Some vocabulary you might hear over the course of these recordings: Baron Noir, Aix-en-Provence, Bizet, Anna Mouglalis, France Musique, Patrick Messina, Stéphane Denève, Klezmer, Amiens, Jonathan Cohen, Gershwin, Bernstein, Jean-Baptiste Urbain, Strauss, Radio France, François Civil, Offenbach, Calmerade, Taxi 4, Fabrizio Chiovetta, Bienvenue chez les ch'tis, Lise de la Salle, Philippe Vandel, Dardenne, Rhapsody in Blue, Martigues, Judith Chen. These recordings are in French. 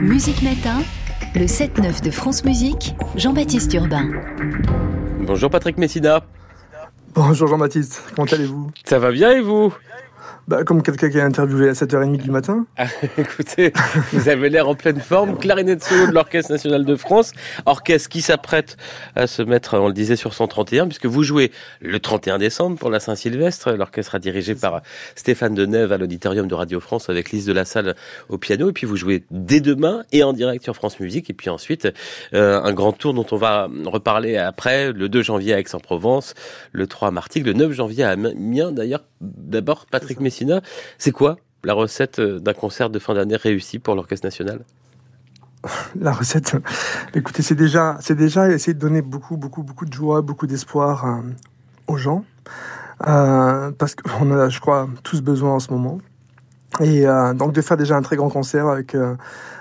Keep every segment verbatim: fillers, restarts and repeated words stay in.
Musique Matin, le sept neuf de France Musique, Jean-Baptiste Urbain. Bonjour Patrick Messina. Bonjour Jean-Baptiste, comment allez-vous ? Ça va bien et vous ? Bah, comme quelqu'un qui a interviewé à sept heures trente du matin. Ah, écoutez, vous avez l'air en pleine forme. Clarinette solo de l'Orchestre National de France. Orchestre qui s'apprête à se mettre, on le disait, sur son trente et un, puisque vous jouez le trente et un décembre pour la Saint-Sylvestre. L'orchestre sera dirigé par Stéphane Denève à l'Auditorium de Radio France avec Lise de la Salle au piano. Et puis vous jouez dès demain et en direct sur France Musique. Et puis ensuite, euh, un grand tour dont on va reparler après, le deux janvier à Aix-en-Provence, le trois à Martigues, le neuf janvier à Amiens. D'ailleurs, d'abord, Patrick Messina, c'est quoi la recette d'un concert de fin d'année réussi pour l'Orchestre National ? La recette, écoutez, c'est déjà, c'est déjà essayer de donner beaucoup, beaucoup, beaucoup de joie, beaucoup d'espoir euh, aux gens, euh, parce qu'on en a, je crois, tous besoin en ce moment. Et euh, donc de faire déjà un très grand concert avec, euh,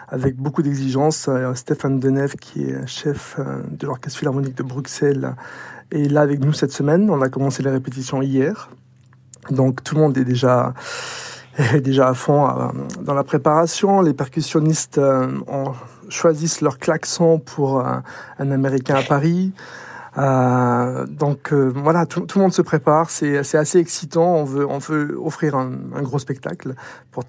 avec beaucoup d'exigences. Euh, Stéphane Denève, qui est chef euh, de l'Orchestre Philharmonique de Bruxelles, est là avec nous cette semaine. On a commencé les répétitions hier. Donc tout le monde est déjà, est déjà à fond euh, dans la préparation. Les percussionnistes euh, ont, choisissent leur klaxon pour euh, un Américain à Paris. Euh, donc euh, voilà, tout, tout le monde se prépare. C'est, c'est assez excitant. On veut, on veut offrir un, un gros spectacle pour,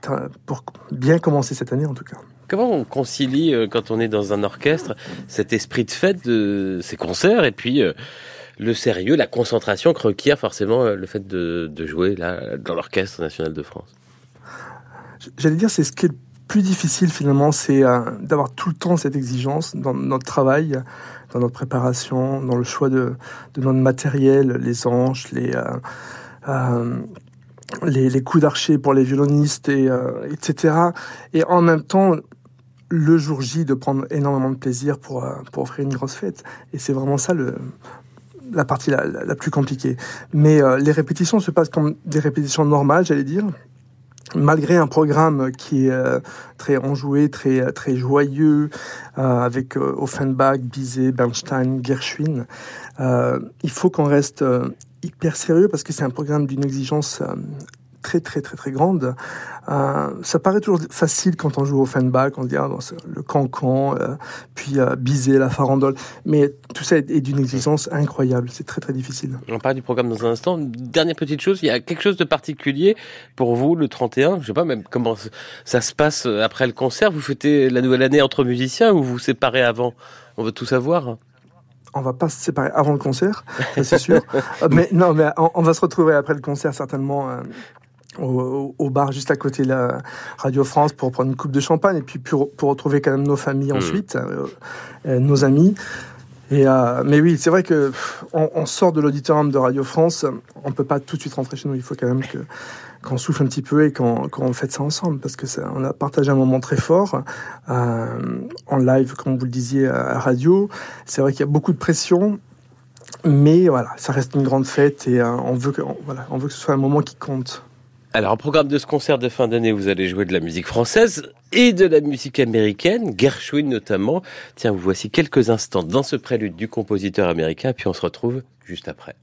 pour bien commencer cette année en tout cas. Comment on concilie euh, quand on est dans un orchestre cet esprit de fête de ces concerts et puis euh... le sérieux, la concentration que requiert forcément le fait de, de jouer là, dans l'Orchestre National de France? J'allais dire, c'est ce qui est le plus difficile finalement, c'est euh, d'avoir tout le temps cette exigence dans notre travail, dans notre préparation, dans le choix de, de notre matériel, les hanches, les, euh, euh, les, les coups d'archet pour les violonistes, et, euh, et cetera. Et en même temps, le jour J, de prendre énormément de plaisir pour, pour offrir une grosse fête. Et c'est vraiment ça le... la partie la, la, la plus compliquée. Mais euh, les répétitions se passent comme des répétitions normales, j'allais dire, malgré un programme qui est euh, très enjoué, très, très joyeux, euh, avec euh, Offenbach, Bizet, Bernstein, Gershwin. Euh, il faut qu'on reste euh, hyper sérieux parce que c'est un programme d'une exigence euh, très, très, très, très grande. Euh, ça paraît toujours facile quand on joue Offenbach, on se dit ah, bon, le cancan, euh, puis euh, Bizet, la farandole. Mais tout ça est, est d'une exigence incroyable. C'est très, très difficile. On parle du programme dans un instant. Dernière petite chose, il y a quelque chose de particulier pour vous, le trente et un. Je ne sais pas même comment ça se passe après le concert. Vous fêtez la nouvelle année entre musiciens ou vous vous séparez avant ? On veut tout savoir. On va pas se séparer avant le concert, ça, c'est sûr. mais non, mais on, on va se retrouver après le concert certainement. Euh, Au, au bar juste à côté de la Radio France pour prendre une coupe de champagne et puis pour, pour retrouver quand même nos familles mmh. ensuite, euh, euh, nos amis. Et, euh, mais oui, c'est vrai que pff, on, on sort de l'auditorium de Radio France, on peut pas tout de suite rentrer chez nous. Il faut quand même que, qu'on souffle un petit peu et qu'on, qu'on fête ça ensemble parce que ça, on a partagé un moment très fort euh, en live, comme vous le disiez à radio. C'est vrai qu'il y a beaucoup de pression. Mais voilà, ça reste une grande fête et euh, on veut que, on, voilà, on veut que ce soit un moment qui compte. Alors, au programme de ce concert de fin d'année, vous allez jouer de la musique française et de la musique américaine, Gershwin notamment. Tiens, vous voici quelques instants dans ce prélude du compositeur américain, puis on se retrouve juste après.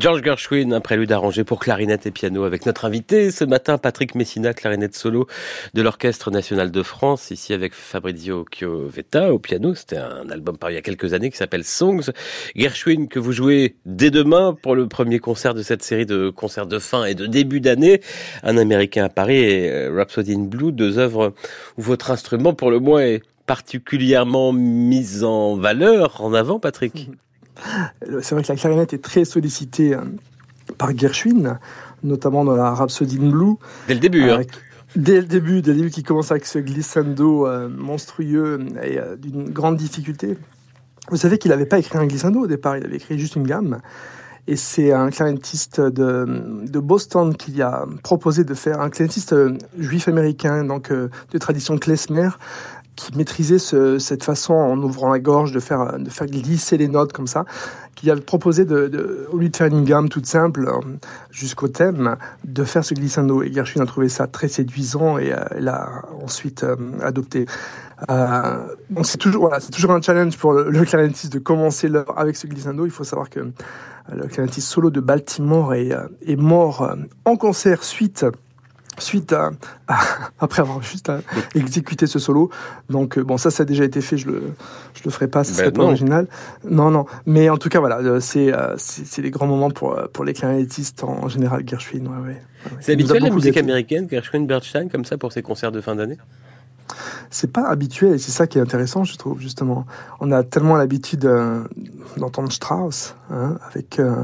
George Gershwin, un prélude arrangé pour clarinette et piano avec notre invité ce matin, Patrick Messina, clarinette solo de l'Orchestre National de France, ici avec Fabrizio Chiovetta au piano. C'était un album paru il y a quelques années qui s'appelle Songs. Gershwin que vous jouez dès demain pour le premier concert de cette série de concerts de fin et de début d'année, Un Américain à Paris et Rhapsody in Blue, deux œuvres où votre instrument pour le moins est particulièrement mis en valeur, en avant, Patrick. C'est vrai que la clarinette est très sollicitée par Gershwin, notamment dans la Rhapsody in Blue. Dès le début, hein. Dès le début, dès le début qui commence avec ce glissando monstrueux et d'une grande difficulté. Vous savez qu'il n'avait pas écrit un glissando au départ, il avait écrit juste une gamme. Et c'est un clarinettiste de, de Boston qui a proposé de faire, un clarinettiste juif américain, donc de tradition Klezmer, qui maîtrisait ce, cette façon, en ouvrant la gorge, de faire, de faire glisser les notes comme ça, qui a proposé, de, de, au lieu de faire une gamme toute simple jusqu'au thème, de faire ce glissando. Et Gershwin a trouvé ça très séduisant et euh, l'a ensuite euh, adopté. Euh, donc c'est toujours, voilà, c'est toujours un challenge pour le, le clarinettiste de commencer l'œuvre avec ce glissando. Il faut savoir que le clarinettiste solo de Baltimore est, est mort en concert suite... Suite à, à, après avoir juste à exécuté ce solo. Donc, bon, ça, ça a déjà été fait, je le, je le ferai pas, ça ben serait pas non. original. Non, non. Mais en tout cas, voilà, c'est, c'est, c'est des grands moments pour, pour les clarinettistes en général, Gershwin. Ouais, ouais, ouais. C'est habituel la musique américaine, Gershwin, Bernstein, comme ça, pour ses concerts de fin d'année ? C'est pas habituel, et c'est ça qui est intéressant, je trouve, justement. On a tellement l'habitude euh, d'entendre Strauss, hein, avec euh,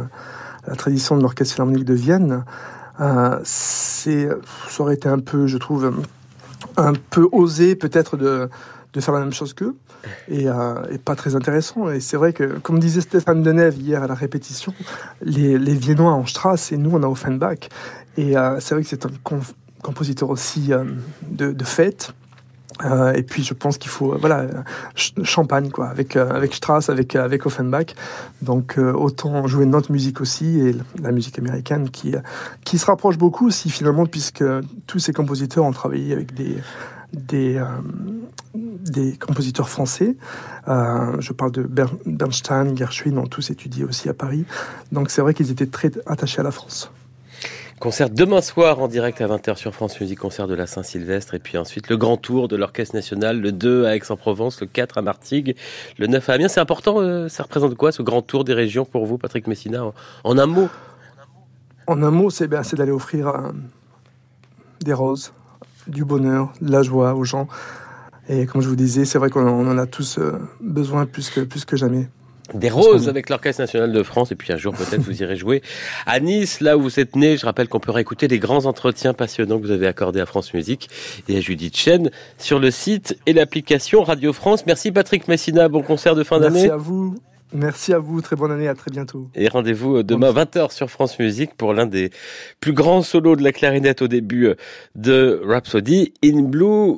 la tradition de l'Orchestre Philharmonique de Vienne. Euh, c'est, ça aurait été un peu, je trouve, un peu osé peut-être de, de faire la même chose qu'eux, et, euh, et pas très intéressant. Et c'est vrai que, comme disait Stéphane Denève hier à la répétition, les, les Viennois ont Strauss et nous on a Offenbach. Et euh, c'est vrai que c'est un comp- compositeur aussi euh, de, de fête. Euh, et puis je pense qu'il faut, euh, voilà, ch- champagne quoi, avec euh, avec Strauss, avec euh, avec Offenbach. Donc euh, autant jouer notre musique aussi et la musique américaine qui euh, qui se rapproche beaucoup aussi finalement, puisque tous ces compositeurs ont travaillé avec des des euh, des compositeurs français. Euh, je parle de Ber- Bernstein, Gershwin, ont tous étudié aussi à Paris. Donc c'est vrai qu'ils étaient très attachés à la France. Concert demain soir en direct à vingt heures sur France Musique, concert de la Saint-Sylvestre, et puis ensuite le grand tour de l'Orchestre National, le deux à Aix-en-Provence, le quatre à Martigues, le neuf à Amiens. C'est important, euh, ça représente quoi ce grand tour des régions pour vous, Patrick Messina, en, en un mot ? En un mot, c'est, ben, c'est d'aller offrir euh, des roses, du bonheur, de la joie aux gens. Et comme je vous disais, c'est vrai qu'on on en a tous euh, besoin plus que, plus que jamais. Des roses avec l'Orchestre National de France, et puis un jour peut-être vous irez jouer à Nice, là où vous êtes né. Je rappelle qu'on peut réécouter les grands entretiens passionnants que vous avez accordés à France Musique et à Judith Chen sur le site et l'application Radio France. Merci Patrick Messina, bon concert de fin d'année. Merci à vous. Merci à vous, très bonne année, à très bientôt. Et rendez-vous demain vingt heures sur France Musique pour l'un des plus grands solos de la clarinette au début de Rhapsody in Blue.